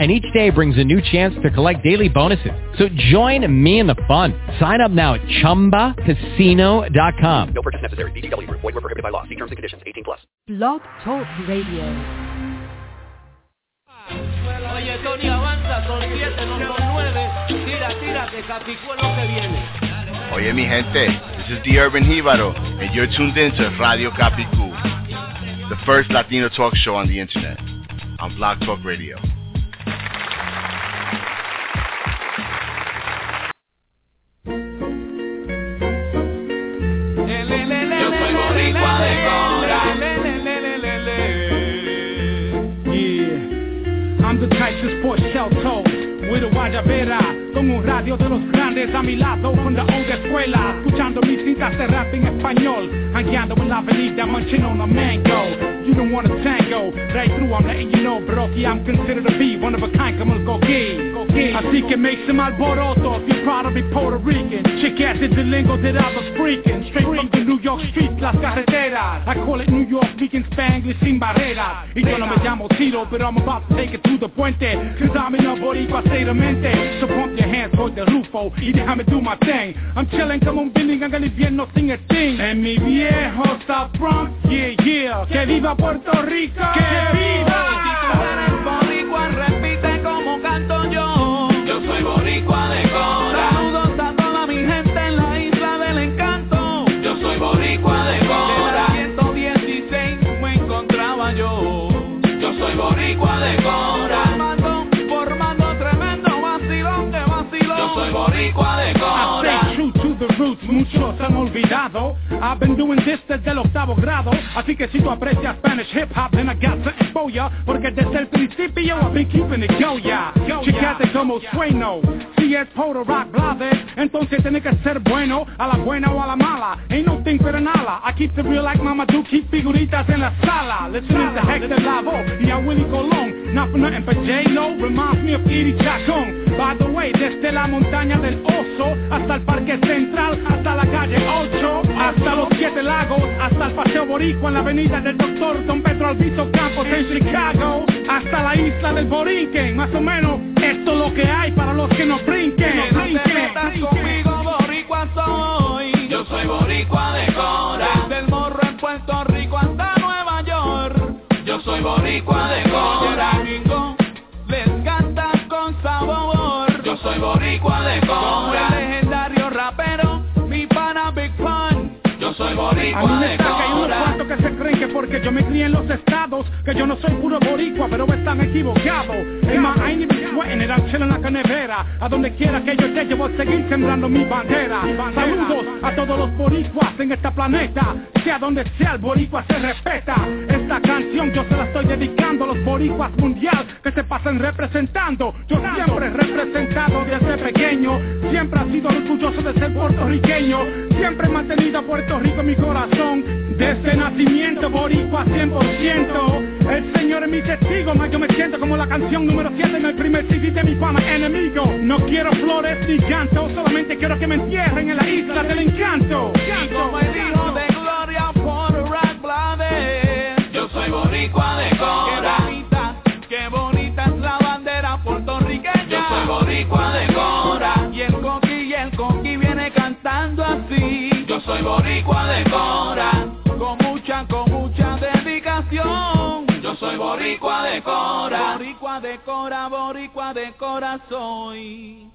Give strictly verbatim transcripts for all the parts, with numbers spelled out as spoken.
And each day brings a new chance to collect daily bonuses. So join me in the fun. Sign up now at chumba casino dot com. No purchase necessary. V G W Group. Void where prohibited by law. See terms and conditions. eighteen plus. Blog Talk Radio. Oye, mi gente, this is the Urban Jíbaro, and you're tuned in to Radio Capicú, the first Latino talk show on the internet, on Blog Talk Radio. Yeah. I'm the type to sport self-taught with a guayabera, con un radio de los grandes a mi lado con la old escuela, escuchando mis cintas de rap en español, hangueando en la avenida, munching on a mango. You don't want a tango, right through I'm letting you know, bro, que I'm considered to be one of a kind como el coquín. Así que make some alboroto if you're proud of me, Puerto Rican. Chick ass is the lingo that I was freaking. Straight from the New York streets, las carreteras. I call it New York, speaking Spanglish, sin barreras. Y yo no me llamo Tito, but I'm about to take it to the puente. Cause I'm in a boricua state of mente. So pump your hands toward the rufo, y déjame do my thing. I'm chilling como un billing, I'm gonna be no sing a thing. And mi viejo está Bronx, yeah, yeah. Que viva Puerto Rico, que viva. Boricua de Cora. Saludos a toda mi gente en la isla del encanto. Yo soy boricua de Cora. En la ciento dieciséis me encontraba yo. Yo soy boricua de Cora. Formando, formando tremendo vacilón de vacilón. Yo soy boricua de Cora. I stay true to the roots, muchos han olvidado. I've been doing this desde el octavo grado. Así que si tú aprecias Spanish hip hop, then I got to for ya. Porque desde el principio I've been keeping it go ya. Chicate como sueno. Si es Puerto Rock Blades, entonces tiene que ser bueno. A la buena o a la mala. Ain't no thing for the nala. I keep the real like Mama Do. Keep figuritas en la sala. Listening to Hector Lavoe y a Willie Colón. Not for nothing but J-Lo reminds me of Eddie Chacón. By the way, desde la montaña del oso hasta el parque central, hasta la calle ocho, hasta los siete lagos, hasta el paseo boricua en la avenida del doctor Don Pedro Albizu Campos en Chicago, hasta la isla del Borinquen, más o menos, esto es lo que hay para los que nos brinquen. Que no te metas conmigo, boricua soy, yo soy boricua de Cora, desde el morro en Puerto Rico hasta Nueva York, yo soy boricua de Cora, gringo, les cantas con sabor, yo soy boricua de Cora, legendario rapero, mi pana Big Pun, yo soy boricua de Cora. Que se creen que porque yo me crié en los estados que yo no soy puro boricua, pero están equivocados. Es más, I ain't even sweating it, I'm chilling like a nevera. A donde quiera que yo te llevo a seguir sembrando mi bandera. Saludos a todos los boricuas en este planeta. Sea donde sea el boricua se respeta. Esta canción yo se la estoy dedicando a los boricuas mundial que se pasan representando. Yo siempre he representado desde pequeño. Siempre he sido orgulloso de ser puertorriqueño. Siempre he mantenido a Puerto Rico en mi corazón. Desde nacimiento boricua cien por ciento. El Señor es mi testigo, más yo me siento como la canción número siete en el primer C D de mi pana enemigo. No quiero flores ni canto, solamente quiero que me entierren en la isla del encanto. Y como el hijo de Gloria por Rock Blades, yo soy boricua de Cora. Qué bonita, qué bonita es la bandera puertorriqueña. Yo soy boricua de Cora. Y el coqui, y el coqui viene cantando así. Yo soy boricua de Cora. Con mucha, con mucha dedicación. Yo soy boricua de Cora. Boricua de Cora, boricua de Cora soy.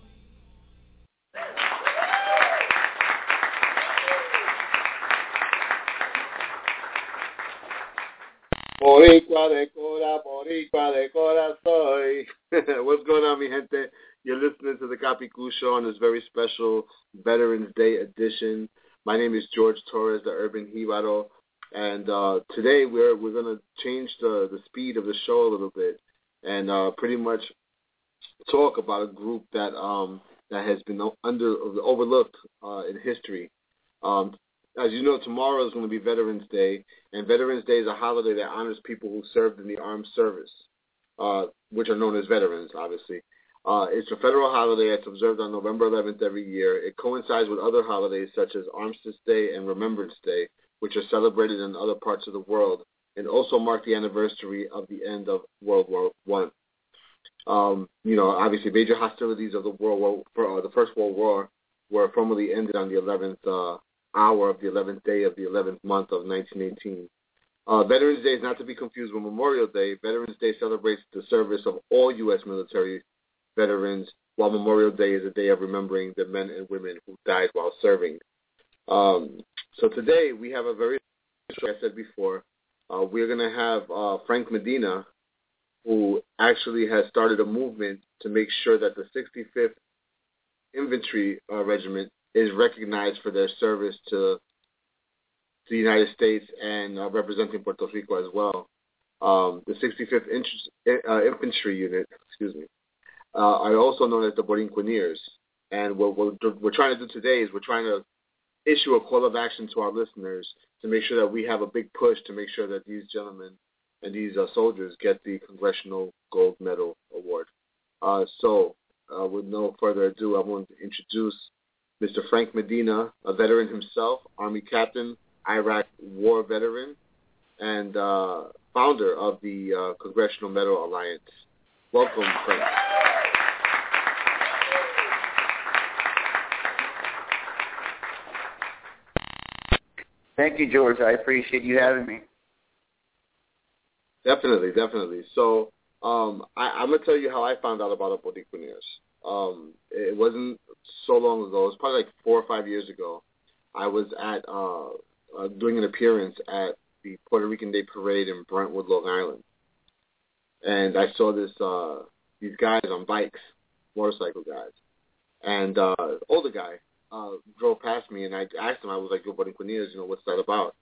Boricua de Cora, boricua de Cora soy. What's going on, mi gente? You're listening to the Capicú Show on this very special Veterans Day edition. My name is George Torres, the Urban Jíbaro. And uh, today we're we're gonna change the, the speed of the show a little bit, and uh, pretty much talk about a group that um, that has been under overlooked uh, in history. Um, As you know, tomorrow is going to be Veterans Day, and Veterans Day is a holiday that honors people who served in the armed service, uh, which are known as veterans, obviously. Uh, it's a federal holiday that's observed on November eleventh every year. It coincides with other holidays such as Armistice Day and Remembrance Day, which are celebrated in other parts of the world, and also mark the anniversary of the end of World War One. Um, you know, obviously, major hostilities of the World War, for, uh, the First World War, were formally ended on the eleventh uh, hour of the eleventh day of the eleventh month of nineteen eighteen. Uh, Veterans Day is not to be confused with Memorial Day. Veterans Day celebrates the service of all U S military veterans, while Memorial Day is a day of remembering the men and women who died while serving. Um, so today we have a very special, like I said before, uh, we're going to have uh, Frank Medina, who actually has started a movement to make sure that the sixty-fifth Infantry uh, Regiment is recognized for their service to the United States and uh, representing Puerto Rico as well. Um, the sixty-fifth in- uh, Infantry Unit, excuse me, uh, are also known as the Borinqueneers. And what we're, we're trying to do today is we're trying to issue a call of action to our listeners to make sure that we have a big push to make sure that these gentlemen and these uh, soldiers get the Congressional Gold Medal Award. Uh, so uh, with no further ado, I want to introduce Mister Frank Medina, a veteran himself, Army captain, Iraq war veteran, and uh, founder of the uh, Congressional Medal Alliance. Welcome, Frank. Thank you, George. I appreciate you having me. Definitely, definitely. So um, I, I'm going to tell you how I found out about the Borinqueneers. Um, it wasn't so long ago. It was probably like four or five years ago. I was at uh, uh, doing an appearance at the Puerto Rican Day Parade in Brentwood, Long Island. And I saw this uh, these guys on bikes, motorcycle guys. And uh, an older guy uh, drove past me, and I asked him, I was like, yo, Borinqueneers, you know, what's that about?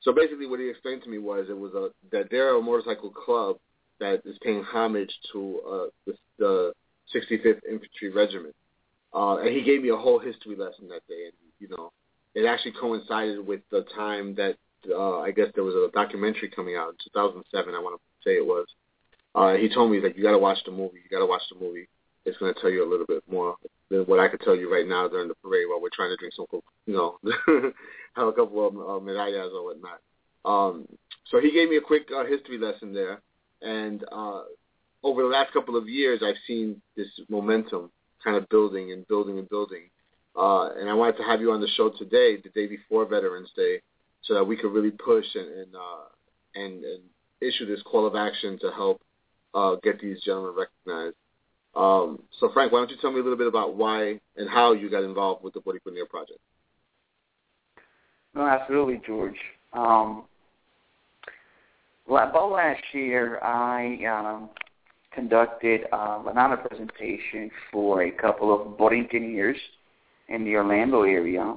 So basically what he explained to me was it was a, that they're a motorcycle club that is paying homage to uh, the, the sixty-fifth Infantry Regiment. Uh, and he gave me a whole history lesson that day. And, you know, it actually coincided with the time that uh, I guess there was a documentary coming out in two thousand seven, I want to say it was. Uh, he told me, like, you got to watch the movie. You got to watch the movie. It's going to tell you a little bit more than what I could tell you right now during the parade while we're trying to drink some, you know, have a couple of uh, medallas or whatnot. Um, so he gave me a quick uh, history lesson there. And uh, over the last couple of years, I've seen this momentum kind of building and building and building. Uh, and I wanted to have you on the show today, the day before Veterans Day, so that we could really push and and, uh, and, and issue this call of action to help uh, get these gentlemen recognized. Um, so, Frank, why don't you tell me a little bit about why and how you got involved with the Borinqueneer Project? No, absolutely, George. Um, well, about last year, I um, conducted uh, an honor presentation for a couple of Borinqueneers in the Orlando area.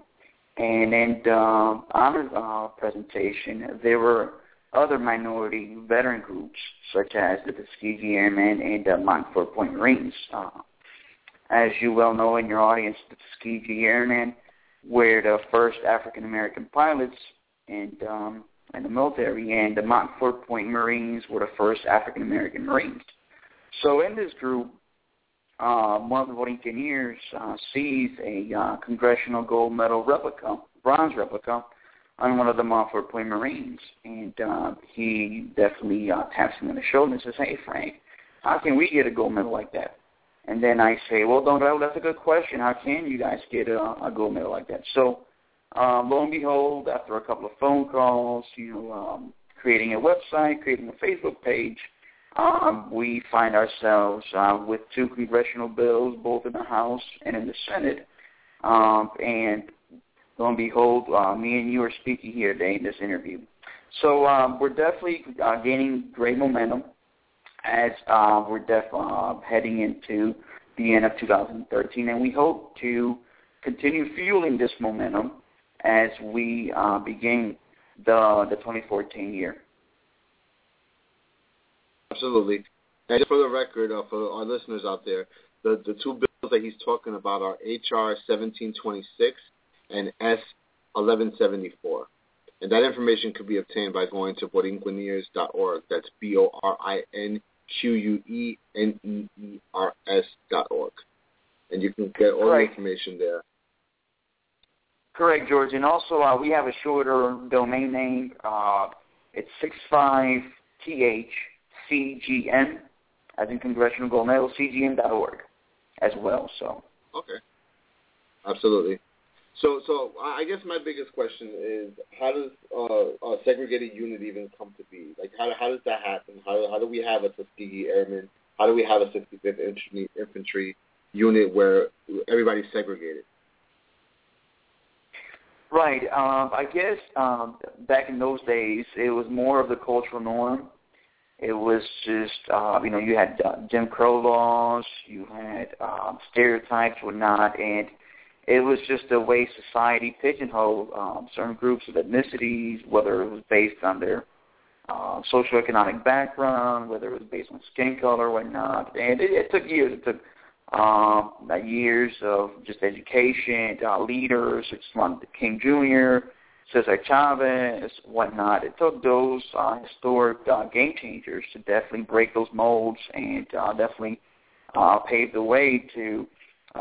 And in the um, honor uh, presentation, there were other minority veteran groups, such as the Tuskegee Airmen and the Montfort Point Marines. Uh, as you well know in your audience, the Tuskegee Airmen were the first African-American pilots and, um, in the military, and the Montfort Point Marines were the first African-American Marines. So in this group, uh, one of the Borinqueneers uh, seized a uh, Congressional Gold Medal replica, bronze replica, on one of the Montfort Point Marines, and uh, he definitely uh, taps him on the shoulder and says, hey, Frank, how can we get a gold medal like that? And then I say, well, Don Raul, that's a good question. How can you guys get a, a gold medal like that? So uh, lo and behold, after a couple of phone calls, you know, um, creating a website, creating a Facebook page, um, we find ourselves uh, with two congressional bills, both in the House and in the Senate, um, and lo and behold, uh, me and you are speaking here today in this interview. So um, we're definitely uh, gaining great momentum as uh, we're def- uh, heading into the end of two thousand thirteen, and we hope to continue fueling this momentum as we uh, begin the the twenty fourteen year. Absolutely. And just for the record, uh, for our listeners out there, the, the two bills that he's talking about are H R seventeen twenty-six and S eleven seventy-four. And that information could be obtained by going to borinqueneers dot org. That's B O R I N Q U E N E E R S dot org. And you can get all Correct. the information there. Correct, George. And also uh, we have a shorter domain name. Uh, it's sixty-five T H C G N, as in Congressional Gold Medal, C G N dot org as well. So Okay. Absolutely. So, so I guess my biggest question is, how does uh, a segregated unit even come to be? Like, how how does that happen? How how do we have a Tuskegee Airmen? How do we have a sixty-fifth Infantry unit where everybody's segregated? Right. Um, I guess um, back in those days, it was more of the cultural norm. It was just, uh, you know, you had Jim Crow laws, you had um, stereotypes, whatnot, and it was just the way society pigeonholed um, certain groups of ethnicities, whether it was based on their uh, socioeconomic background, whether it was based on skin color, whatnot. And it, it took years. It took um, years of just education, uh, leaders, such as Martin Luther King Junior, Cesar Chavez, whatnot. It took those uh, historic uh, game changers to definitely break those molds and uh, definitely uh, pave the way to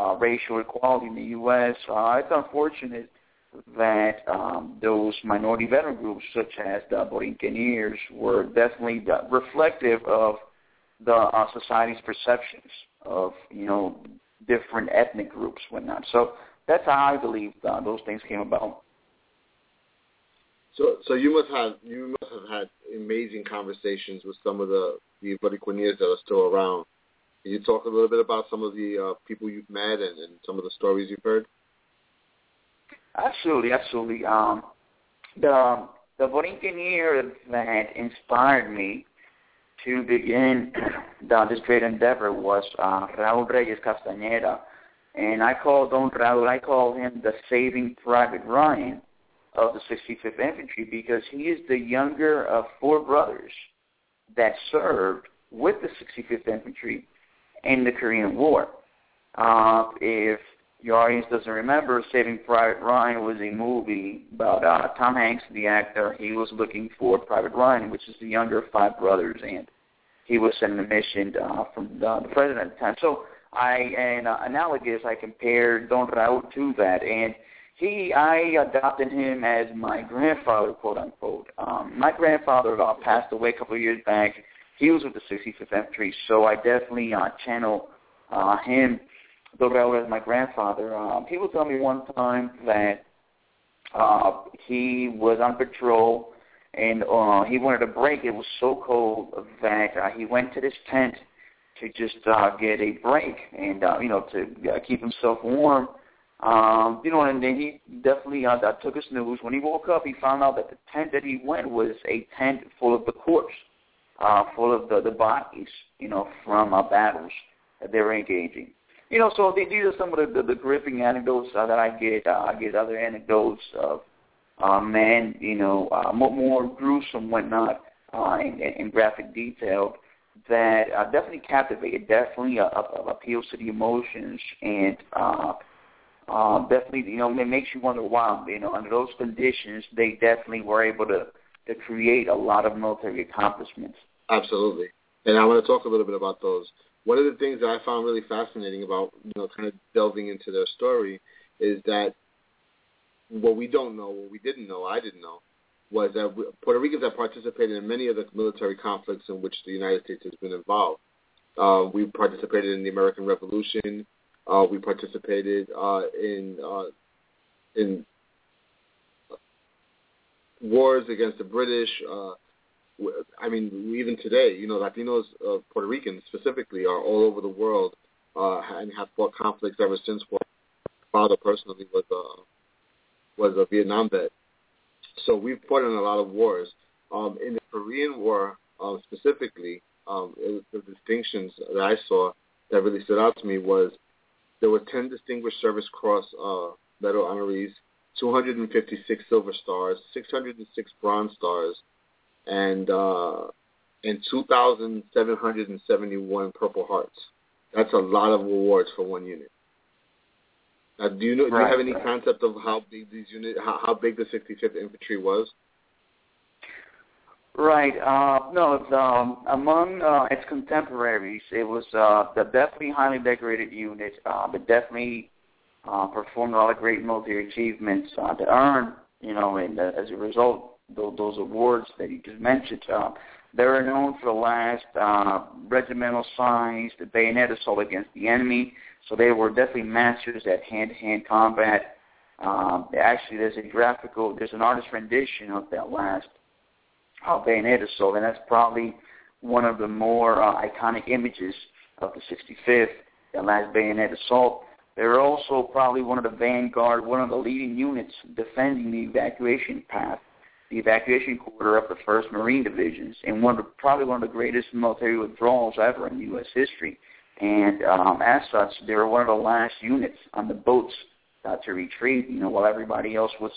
Uh, racial equality in the U S. Uh, it's unfortunate that um, those minority veteran groups, such as the Borinqueneers, were definitely reflective of the uh, society's perceptions of, you know, different ethnic groups, whatnot. So that's how I believe uh, those things came about. So, so you must have you must have had amazing conversations with some of the, the Borinqueneers that are still around. Can you talk a little bit about some of the uh, people you've met and, and some of the stories you've heard? Absolutely, absolutely. Um, the the Borinqueneer that inspired me to begin the, this great endeavor was uh, Raul Reyes Castañeda. And I called on Raul, I call him the Saving Private Ryan of the sixty-fifth Infantry, because he is the younger of four brothers that served with the sixty-fifth Infantry in the Korean War. Uh, if your audience doesn't remember, Saving Private Ryan was a movie about uh, Tom Hanks, the actor. He was looking for Private Ryan, which is the younger of five brothers, and he was sent a mission uh, from the, the president at the time. So I, and uh, analogous, I compared Don Raúl to that, and he, I adopted him as my grandfather, quote unquote. Um, my grandfather uh, passed away a couple of years back. He was with the sixty-fifth Infantry, so I definitely uh, channel uh, him, though Raul was my grandfather. Um, he would tell me one time that uh, he was on patrol, and uh, he wanted a break. It was so cold that uh, he went to this tent to just uh, get a break and, uh, you know, to uh, keep himself warm. Um, you know, and then he definitely uh, took a snooze. When he woke up, he found out that the tent that he went was a tent full of the corpse. Uh, full of the, the bodies, you know, from uh, battles that they were engaging. You know, so they, these are some of the, the, the gripping anecdotes uh, that I get. Uh, I get other anecdotes of uh, men, you know, uh, more, more gruesome, whatnot, uh, in, in graphic detail that uh, definitely captivated, definitely uh, appeals to the emotions, and uh, uh, definitely, you know, it makes you wonder why, you know, under those conditions, they definitely were able to to create a lot of military accomplishments. Absolutely. And I want to talk a little bit about those. One of the things that I found really fascinating about, you know, kind of delving into their story is that what we don't know, what we didn't know, I didn't know, was that Puerto Ricans have participated in many of the military conflicts in which the United States has been involved. Uh, we participated in the American Revolution. Uh, we participated uh, in uh, in... wars against the British. Uh, I mean, even today, you know, Latinos, uh, Puerto Ricans specifically, are all over the world uh, and have fought conflicts ever since. My father personally was a, was a Vietnam vet. So we've fought in a lot of wars. Um, in the Korean War uh, specifically, um, it was the distinctions that I saw that really stood out to me was there were ten Distinguished Service Cross uh, Medal honorees, two hundred fifty-six Silver Stars, six hundred six Bronze Stars, and uh, and two thousand seven hundred seventy-one Purple Hearts. That's a lot of awards for one unit. Now, do you know? Right, do you have any right. concept of how big these unit, how, how big the sixty-fifth Infantry was? Right. Uh, no, it's, um, among uh, its contemporaries, it was uh, the definitely highly decorated unit. Uh, but definitely uh, performed a lot of great military achievements uh, to earn, you know, and uh, as a result, those, those awards that you just mentioned. Uh, they were known for the last uh, regimental size, the bayonet assault against the enemy. So they were definitely masters at hand-to-hand combat. Um, actually, there's a graphical, there's an artist rendition of that last uh, bayonet assault, and that's probably one of the more uh, iconic images of the sixty-fifth, that last bayonet assault. They were also probably one of the vanguard, one of the leading units defending the evacuation path, the evacuation quarter of the first Marine Divisions, and one of the, probably one of the greatest military withdrawals ever in U S history. And um, as such, they were one of the last units on the boats uh, to retreat, you know, while everybody else was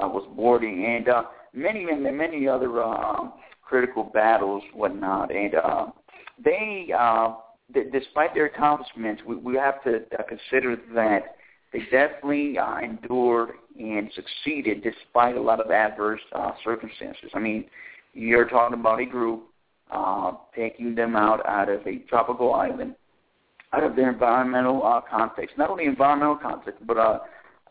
uh, was boarding. And uh, many, many, many other uh, critical battles, whatnot. And uh, they, uh, d- despite their accomplishments, we, we have to uh, consider that they definitely uh, endured and succeeded despite a lot of adverse uh, circumstances. I mean, you're talking about a group uh, taking them out out of a tropical island, out of their environmental uh, context, not only environmental context, but uh,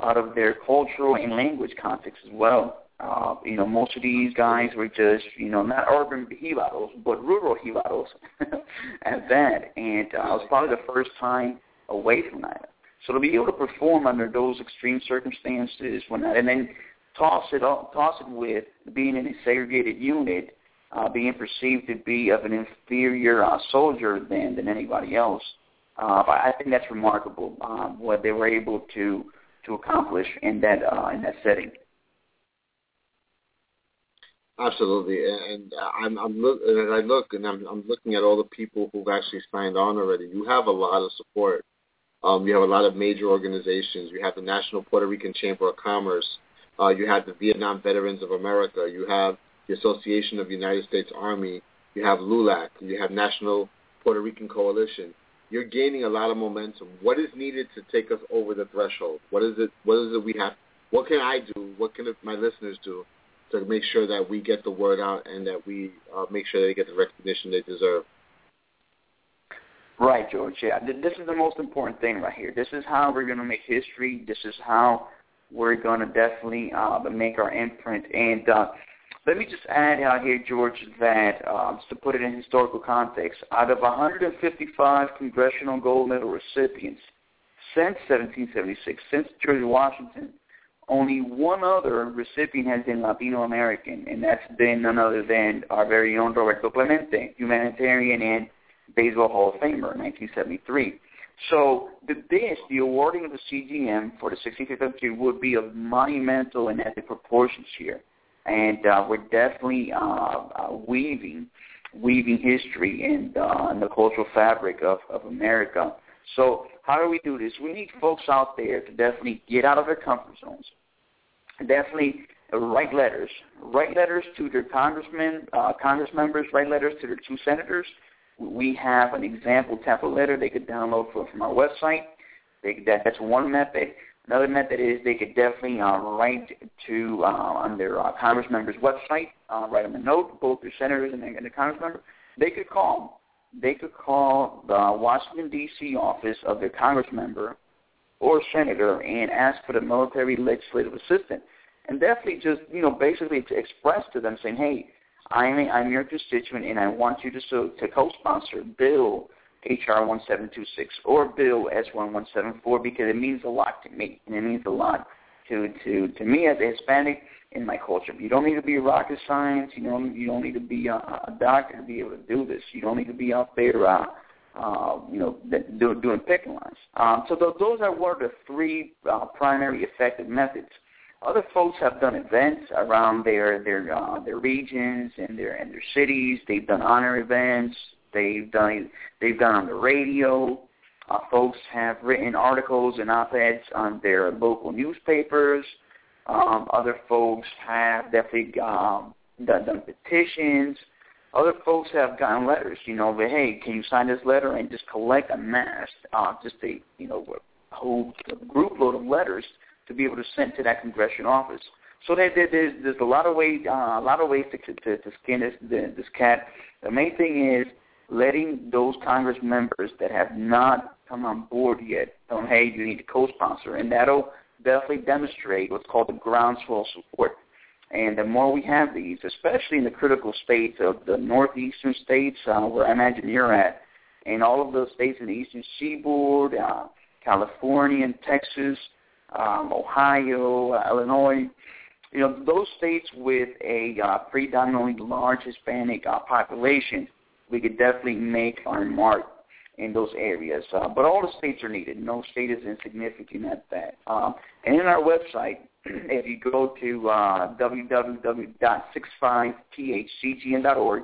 out of their cultural and language context as well. Uh, you know, most of these guys were just, you know, not urban Jíbaros, but rural Jíbaros at that. And uh, it was probably the first time away from that. So to be able to perform under those extreme circumstances, whatnot, and then toss it all, toss it with being in a segregated unit, uh, being perceived to be of an inferior uh, soldier than, than anybody else, Uh, I think that's remarkable, um, what they were able to, to accomplish in that uh, in that setting. Absolutely, and I'm I'm look and I look and I'm I'm looking at all the people who've actually signed on already. You have a lot of support. Um, you have a lot of major organizations. You have the National Puerto Rican Chamber of Commerce. Uh, you have the Vietnam Veterans of America. You have the Association of the United States Army. You have LULAC. You have National Puerto Rican Coalition. You're gaining a lot of momentum. What is needed to take us over the threshold? What is it? What is it we have? What can I do? What can my listeners do to make sure that we get the word out and that we uh, make sure they get the recognition they deserve? Right, George. Yeah, this is the most important thing right here. This is how we're going to make history. This is how we're going to definitely uh, make our imprint. And uh, let me just add out here, George, that uh, just to put it in historical context, out of one hundred fifty-five Congressional Gold Medal recipients since seventeen seventy-six, since George Washington, only one other recipient has been Latino American, and that's been none other than our very own Roberto Clemente, humanitarian and baseball Hall of Famer in nineteen seventy-three. So the, this, the awarding of the C G M for the sixty-fifth Infantry would be of monumental and epic proportions here. And uh, we're definitely uh, uh, weaving weaving history and, uh, and the cultural fabric of, of America. So how do we do this? We need folks out there to definitely get out of their comfort zones, definitely write letters, write letters to their congressmen, uh, congress members, write letters to their two senators. We have an example template letter they could download for, from our website. They, that, that's one method. Another method is they could definitely uh, write to uh, on their uh, Congress member's website, uh, write them a note, both their senators and the, and the Congress member. They could call. They could call the Washington, D C office of their Congress member or senator and ask for the military legislative assistant. And definitely just, you know, basically to express to them saying, hey, I'm, a, I'm your constituent and I want you to, so, to co-sponsor Bill H R one seven two six or Bill S one one seven four because it means a lot to me, and it means a lot to, to, to me as a Hispanic in my culture. You don't need to be a rocket science. You don't, you don't need to be a, a doctor to be able to do this. You don't need to be out there, uh, uh, you know, that, do, doing picket lines. Um, so th- those are one of the three uh, primary effective methods. Other folks have done events around their their uh, their regions and their and their cities. They've done honor events. They've done they've done on the radio. Uh, folks have written articles and op-eds on their local newspapers. Um, other folks have definitely um, done, done petitions. Other folks have gotten letters. You know, but hey, can you sign this letter and just collect a mass, uh, just a you know who group load of letters to be able to send to that congressional office. So there, there, there's, there's a lot of ways, uh, a lot of ways to, to, to skin this, this cat. The main thing is letting those Congress members that have not come on board yet know, hey, you need to co-sponsor, and that'll definitely demonstrate what's called the groundswell support. And the more we have these, especially in the critical states of the northeastern states uh, where I imagine you're at, and all of those states in the eastern seaboard, uh, California and Texas, um, Ohio, uh, Illinois, you know, those states with a uh, predominantly large Hispanic uh, population, we could definitely make our mark in those areas. Uh, but all the states are needed. No state is insignificant at that. Um, and in our website, if you go to uh, w w w dot sixty-five T H C G N dot org,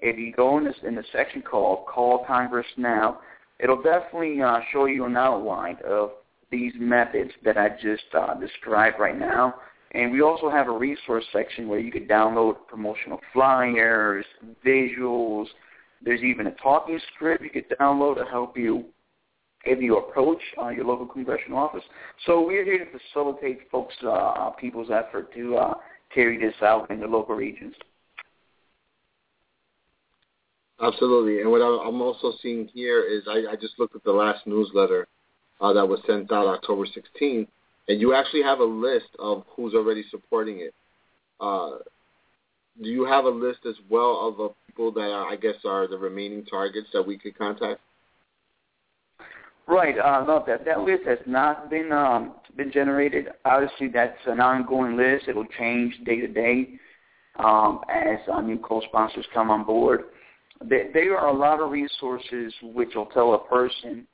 if you go in, this, in the section called Call Congress Now, it'll definitely uh, show you an outline of these methods that I just uh, described right now. And we also have a resource section where you can download promotional flyers, visuals. There's even a talking script you could download to help you if you approach uh, your local congressional office. So we're here to facilitate folks, uh, people's effort to uh, carry this out in the local regions. Absolutely. And what I'm also seeing here is I, I just looked at the last newsletter uh, that was sent out October sixteenth, and you actually have a list of who's already supporting it. Uh, do you have a list as well of, of people that are, I guess are the remaining targets that we could contact? Right. Uh, no, that, that list has not been um, been generated. Obviously, that's an ongoing list. It will change day to day um, as uh, new co-sponsors come on board. There, there are a lot of resources which will tell a person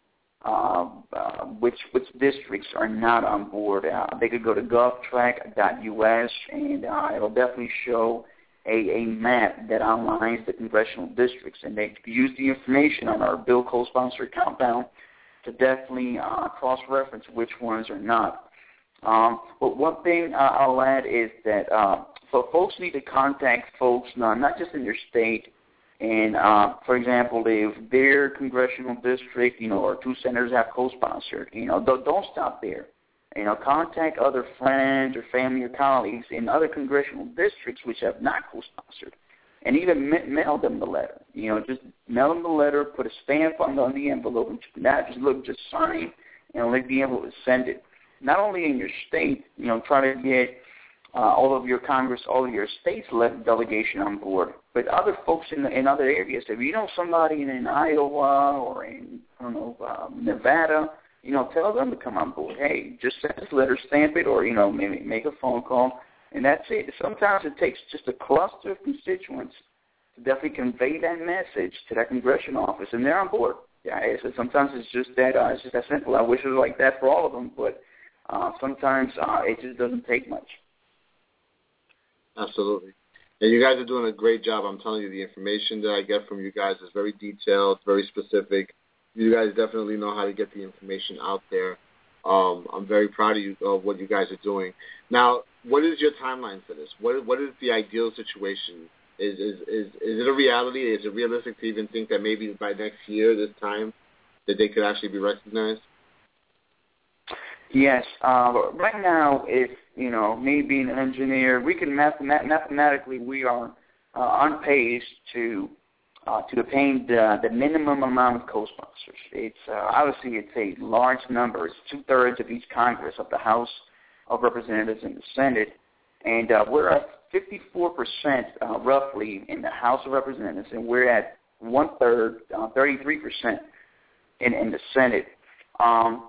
uh, uh, which which districts are not on board. Uh, they could go to gov track dot u s, and uh, it will definitely show a, a map that outlines the congressional districts, and they use the information on our bill co-sponsor countdown to definitely uh, cross-reference which ones are not. Um, but one thing uh, I'll add is that uh, so folks need to contact folks, not, not just in your state. And, uh, for example, if their congressional district, you know, or two senators have co-sponsored, you know, don't, don't stop there. You know, contact other friends or family or colleagues in other congressional districts which have not co-sponsored, and even mail them the letter. You know, just mail them the letter, put a stamp on the, on the envelope, and not just look, just sign, and let the envelope send it. Not only in your state, you know, try to get uh, all of your Congress, all of your state's delegation on board, but other folks in, the, in other areas. If you know somebody in, in Iowa or in, I don't know, uh, Nevada, you know, tell them to come on board. Hey, just send this letter, stamp it, or, you know, maybe make a phone call. And that's it. Sometimes it takes just a cluster of constituents to definitely convey that message to that congressional office, and they're on board. Yeah, it's, sometimes it's just that uh, it's just that simple. I wish it was like that for all of them, but uh, sometimes uh, it just doesn't take much. Absolutely. And you guys are doing a great job. I'm telling you, the information that I get from you guys is very detailed, very specific. You guys definitely know how to get the information out there. Um, I'm very proud of you, of what you guys are doing. Now, what is your timeline for this? What What is the ideal situation? Is is, is is it a reality? Is it realistic to even think that maybe by next year, this time, that they could actually be recognized? Yes. Uh, right now, if, you know, me being an engineer, we can mathemat- mathematically we are uh, on pace to uh, to obtain the, the minimum amount of co-sponsors. It's uh, obviously it's a large number. It's two thirds of each Congress, of the House of Representatives and the Senate, and uh, we're at fifty-four percent uh, roughly in the House of Representatives, and we're at one-third, uh, thirty-three percent in, in the Senate. Um,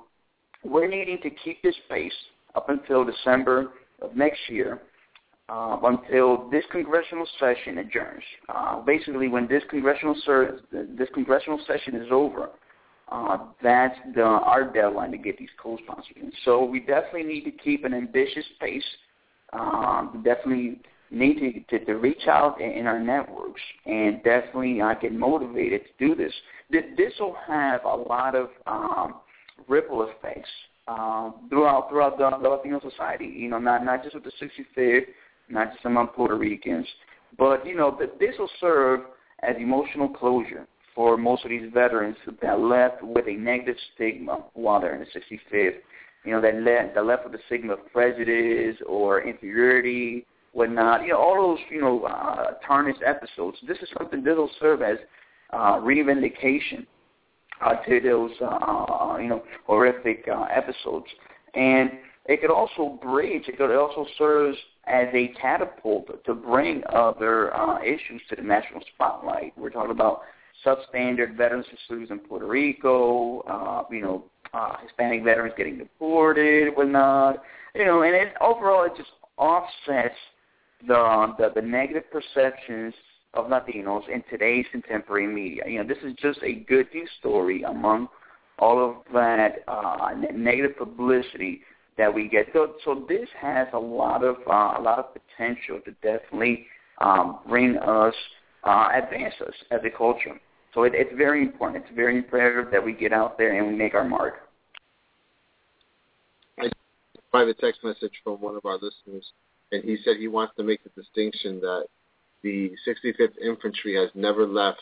we're needing to keep this pace up until December of next year, uh, until this congressional session adjourns. Uh, basically, when this congressional, ser- this congressional session is over, Uh, that's the, our deadline to get these co-sponsors in. So we definitely need to keep an ambitious pace. Um, we definitely need to, to, to reach out in, in our networks and definitely uh, get motivated to do this. This will have a lot of um, ripple effects um, throughout throughout the, the Latino society, you know, not, not just with the sixty-fifth, not just among Puerto Ricans, but, you know, this will serve as emotional closure for most of these veterans that left with a negative stigma while they're in the sixty-fifth. You know, that left, that left with the stigma of prejudice or inferiority, whatnot. You know, all those, you know, uh, tarnished episodes. This is something that will serve as uh, revindication uh, to those, uh, you know, horrific uh, episodes. And it could also bridge, it could also serve as a catapult to bring other uh, issues to the national spotlight. We're talking about substandard veterans facilities in Puerto Rico, uh, you know, uh, Hispanic veterans getting deported, whatnot. You know, and it, overall it just offsets the, the the negative perceptions of Latinos in today's contemporary media. You know, this is just a good news story among all of that uh, negative publicity that we get. So, so this has a lot of uh, a lot of potential to definitely um, bring us, uh, advance us as a culture. So it, it's very important. It's very imperative that we get out there and we make our mark. I private text message from one of our listeners, and he said he wants to make the distinction that the sixty-fifth Infantry has never left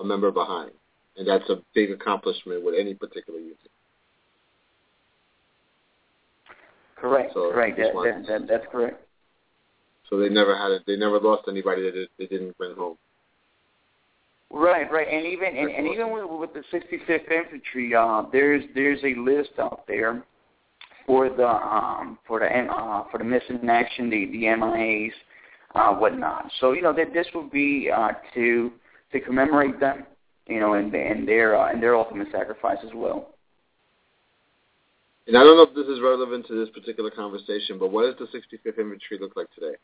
a member behind, and that's a big accomplishment with any particular unit. Correct. So right. That, that, that, that's correct. So they never had it. They never lost anybody that they didn't bring home. Right. Right. And even and, and even with, with the sixty-fifth Infantry, uh, there's there's a list out there for the um, for the uh, for the missing in action, the, the M I As, uh, whatnot. So you know that this would be uh, to to commemorate them, you know, and and their uh, and their ultimate sacrifice as well. And I don't know if this is relevant to this particular conversation, but what does the sixty-fifth Infantry look like today?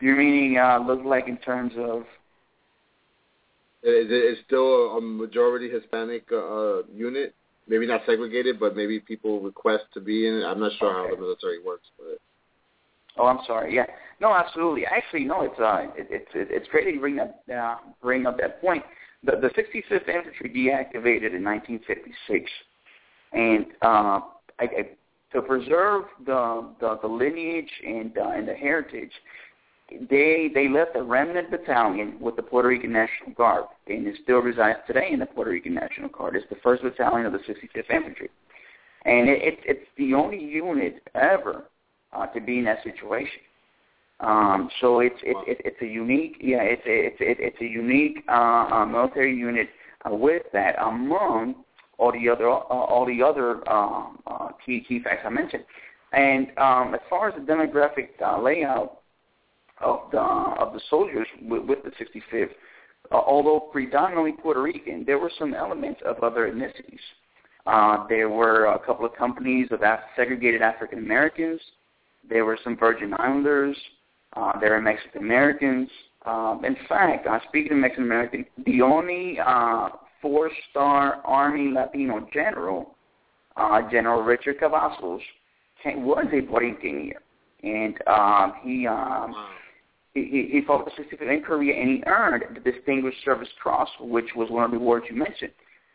You're meaning uh, look like in terms of? Is it still a majority Hispanic uh, unit? Maybe not segregated, but maybe people request to be in it. I'm not sure okay. how the military works. But... Oh, I'm sorry. Yeah. No, absolutely. Actually, no, it's uh, it, it, it, it's great that you bring, that, uh, bring up that point. The, the sixty-fifth Infantry deactivated in nineteen fifty-six. And uh, I, I, to preserve the, the, the lineage and, uh, and the heritage, they they left a remnant battalion with the Puerto Rican National Guard, and it still resides today in the Puerto Rican National Guard. It's the first battalion of the sixty-fifth Infantry, and it, it, it's the only unit ever uh, to be in that situation. Um, so it's it, it, it's a unique yeah it's it's it, it's a unique uh, military unit uh, with that among. All the other, uh, all the other um, uh, key key facts I mentioned, and um, as far as the demographic uh, layout of the of the soldiers with, with the sixty-fifth, uh, although predominantly Puerto Rican, there were some elements of other ethnicities. Uh, there were a couple of companies of af- segregated African Americans. There were some Virgin Islanders. Uh, there were Mexican Americans. Um, in fact, uh, speaking of Mexican American, the only uh, four-star Army Latino general, uh, General Richard Cavazos, came, was a Borinqueneer, and um, he, um, he he fought the sixty-fifth in Korea, and he earned the Distinguished Service Cross, which was one of the awards you mentioned.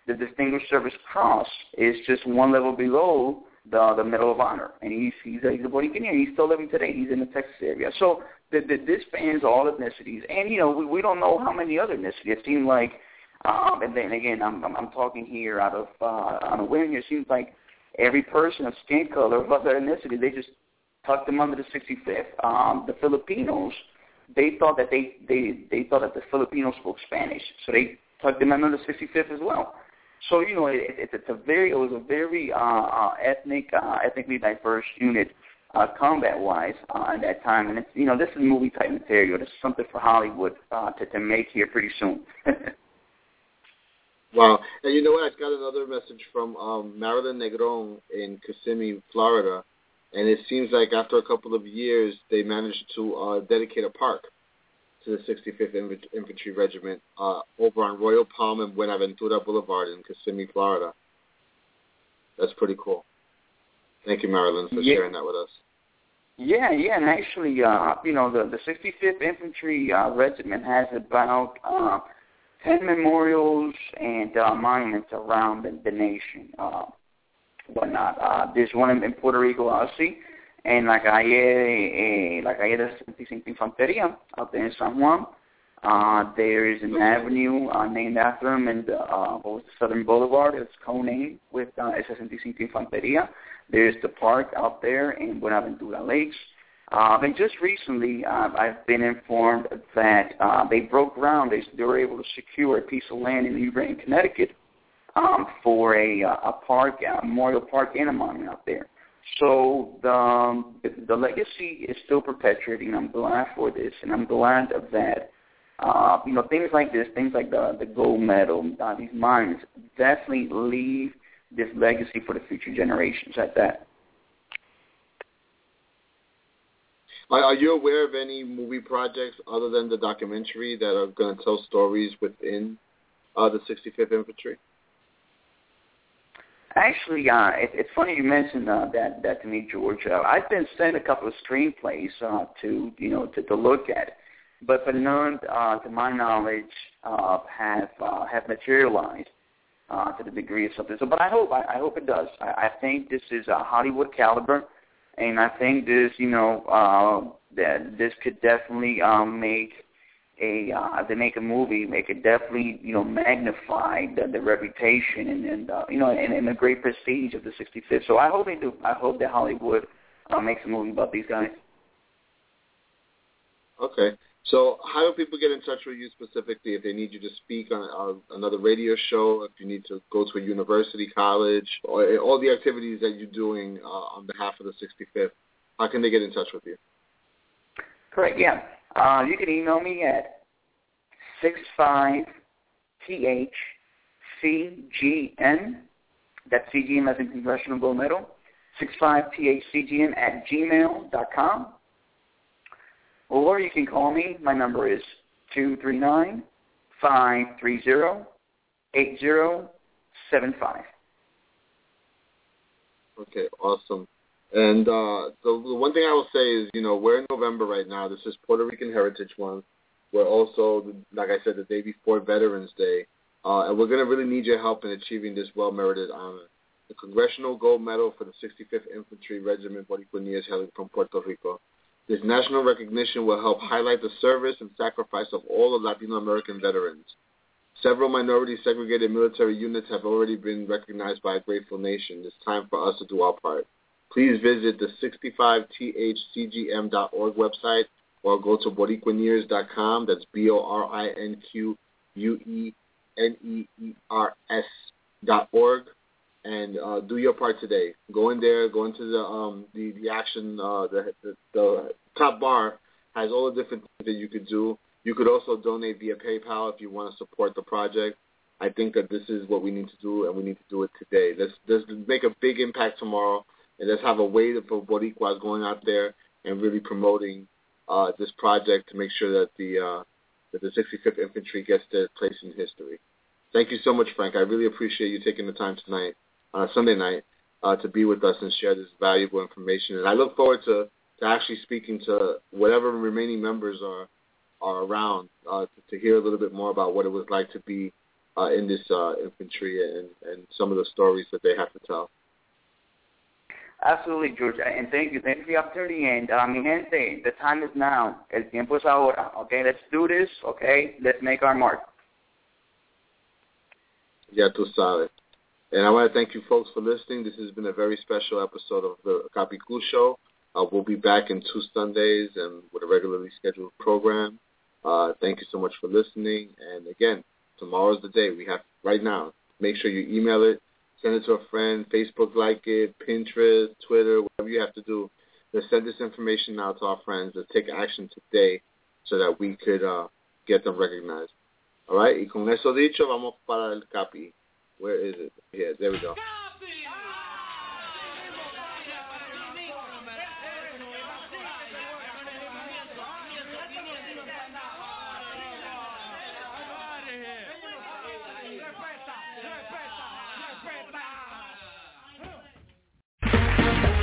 The Distinguished Service Cross is just one level below the the Medal of Honor, and he's he's a, he's a Borinqueneer. He's still living today. He's in the Texas area, so the, the, this spans all ethnicities, and you know we, we don't know how many other ethnicities. It seemed like. Um, and then again, I'm, I'm, I'm talking here out of uh, on a whim. It seems like every person of skin color of other ethnicity, they just tucked them under the sixty-fifth. Um, the Filipinos, they thought that they, they, they thought that the Filipinos spoke Spanish, so they tucked them under the sixty-fifth as well. So you know, it, it, it's a very it was a very uh, uh, ethnic uh, ethnically diverse unit, uh, combat wise uh, at that time. And it's, you know, this is movie type material. This is something for Hollywood uh, to to make here pretty soon. Wow. And you know what? I got another message from um, Marilyn Negron in Kissimmee, Florida, and it seems like after a couple of years, they managed to uh, dedicate a park to the sixty-fifth Inf- Infantry Regiment uh, over on Royal Palm and Buenaventura Boulevard in Kissimmee, Florida. That's pretty cool. Thank you, Marilyn, for yeah. sharing that with us. Yeah, yeah, and actually, uh, you know, the, the sixty-fifth Infantry uh, Regiment has about... Uh, ten memorials and uh, monuments around the, the nation, uh, whatnot. Uh, there's one in, in Puerto Rico, obviously, and La Calle, eh, La Calle de sesenta y cinco Infanteria, out there in San Juan. Uh, there is an avenue uh, named after him in the, uh, Southern Boulevard. It's co-named with uh, S sixty-five Infanteria. There's the park out there in Buenaventura Lakes. Uh, and just recently, uh, I've been informed that uh, they broke ground. They, they were able to secure a piece of land in New Britain, Connecticut, um, for a, a park, a memorial park and a monument out there. So the, um, the legacy is still perpetuating. I'm glad for this, and I'm glad of that. Uh, you know, things like this, things like the, the gold medal, uh, these monuments, definitely leave this legacy for the future generations at that. Are you aware of any movie projects other than the documentary that are going to tell stories within uh, the sixty-fifth Infantry? Actually, uh, it, it's funny you mentioned uh, that, that to me, George. Uh, I've been sent a couple of screenplays uh, to, you know, to, to look at, but but none, uh, to my knowledge, uh, have uh, have materialized uh, to the degree of something. So, but I hope I, I hope it does. I, I think this is a Hollywood caliber. And I think this, you know, uh, that this could definitely um, make a, uh, they make a movie, make it definitely, you know, magnify the, the reputation and, and uh, you know, and, and the great prestige of the sixty-fifth. So I hope they do. I hope that Hollywood uh, makes a movie about these guys. Okay. So how do people get in touch with you specifically if they need you to speak on, on another radio show, if you need to go to a university, college, or all the activities that you're doing uh, on behalf of the sixty-fifth? How can they get in touch with you? Correct, yeah. Uh, you can email me at sixty-five T H C G N, that's C G N as in Congressional Gold Medal, sixty-five T H C G N at gmail dot com. Or you can call me. My number is two three nine, five three zero, eight zero seven five. Okay, awesome. And uh, the, the one thing I will say is, you know, we're in November right now. This is Puerto Rican Heritage Month. We're also, like I said, the day before Veterans Day. Uh, and we're going to really need your help in achieving this well-merited honor. The Congressional Gold Medal for the sixty-fifth Infantry Regiment, Borinqueneers, hailing from Puerto Rico. This national recognition will help highlight the service and sacrifice of all the Latino American veterans. Several minority-segregated military units have already been recognized by a grateful nation. It's time for us to do our part. Please visit the sixty-five T H C G M dot org website or go to borinqueneers dot com. That's B O R I N Q U E N E E R S dot org. And uh, do your part today. Go in there. Go into the um, the, the action. Uh, the, the, the top bar has all the different things that you could do. You could also donate via PayPal if you want to support the project. I think that this is what we need to do, and we need to do it today. Let's let's make a big impact tomorrow, and let's have a way for Boricuas going out there and really promoting uh, this project to make sure that the uh, that the sixty-fifth Infantry gets their place in history. Thank you so much, Frank. I really appreciate you taking the time tonight. Uh, Sunday night uh, to be with us and share this valuable information. And I look forward to, to actually speaking to whatever remaining members are are around uh, to, to hear a little bit more about what it was like to be uh, in this uh, infantry and, and some of the stories that they have to tell. Absolutely, George. And thank you. Thank you for the opportunity. And, uh, mi gente, the time is now. El tiempo es ahora. Okay, let's do this. Okay, let's make our mark. Ya tú sabes. And I want to thank you folks for listening. This has been a very special episode of the Capicú Show. Uh, we'll be back in two Sundays and with a regularly scheduled program. Uh, thank you so much for listening. And, again, tomorrow's the day. We have right now. Make sure you email it, send it to a friend, Facebook like it, Pinterest, Twitter, whatever you have to do. Let's send this information out to our friends. Let's take action today so that we could uh, get them recognized. All right? Y con eso dicho, vamos para el Capi. Where is it? Yeah, there we go.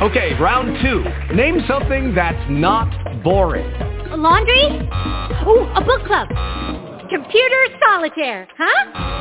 Okay, round two. Name something that's not boring. A laundry? Ooh, a book club. Computer solitaire, huh?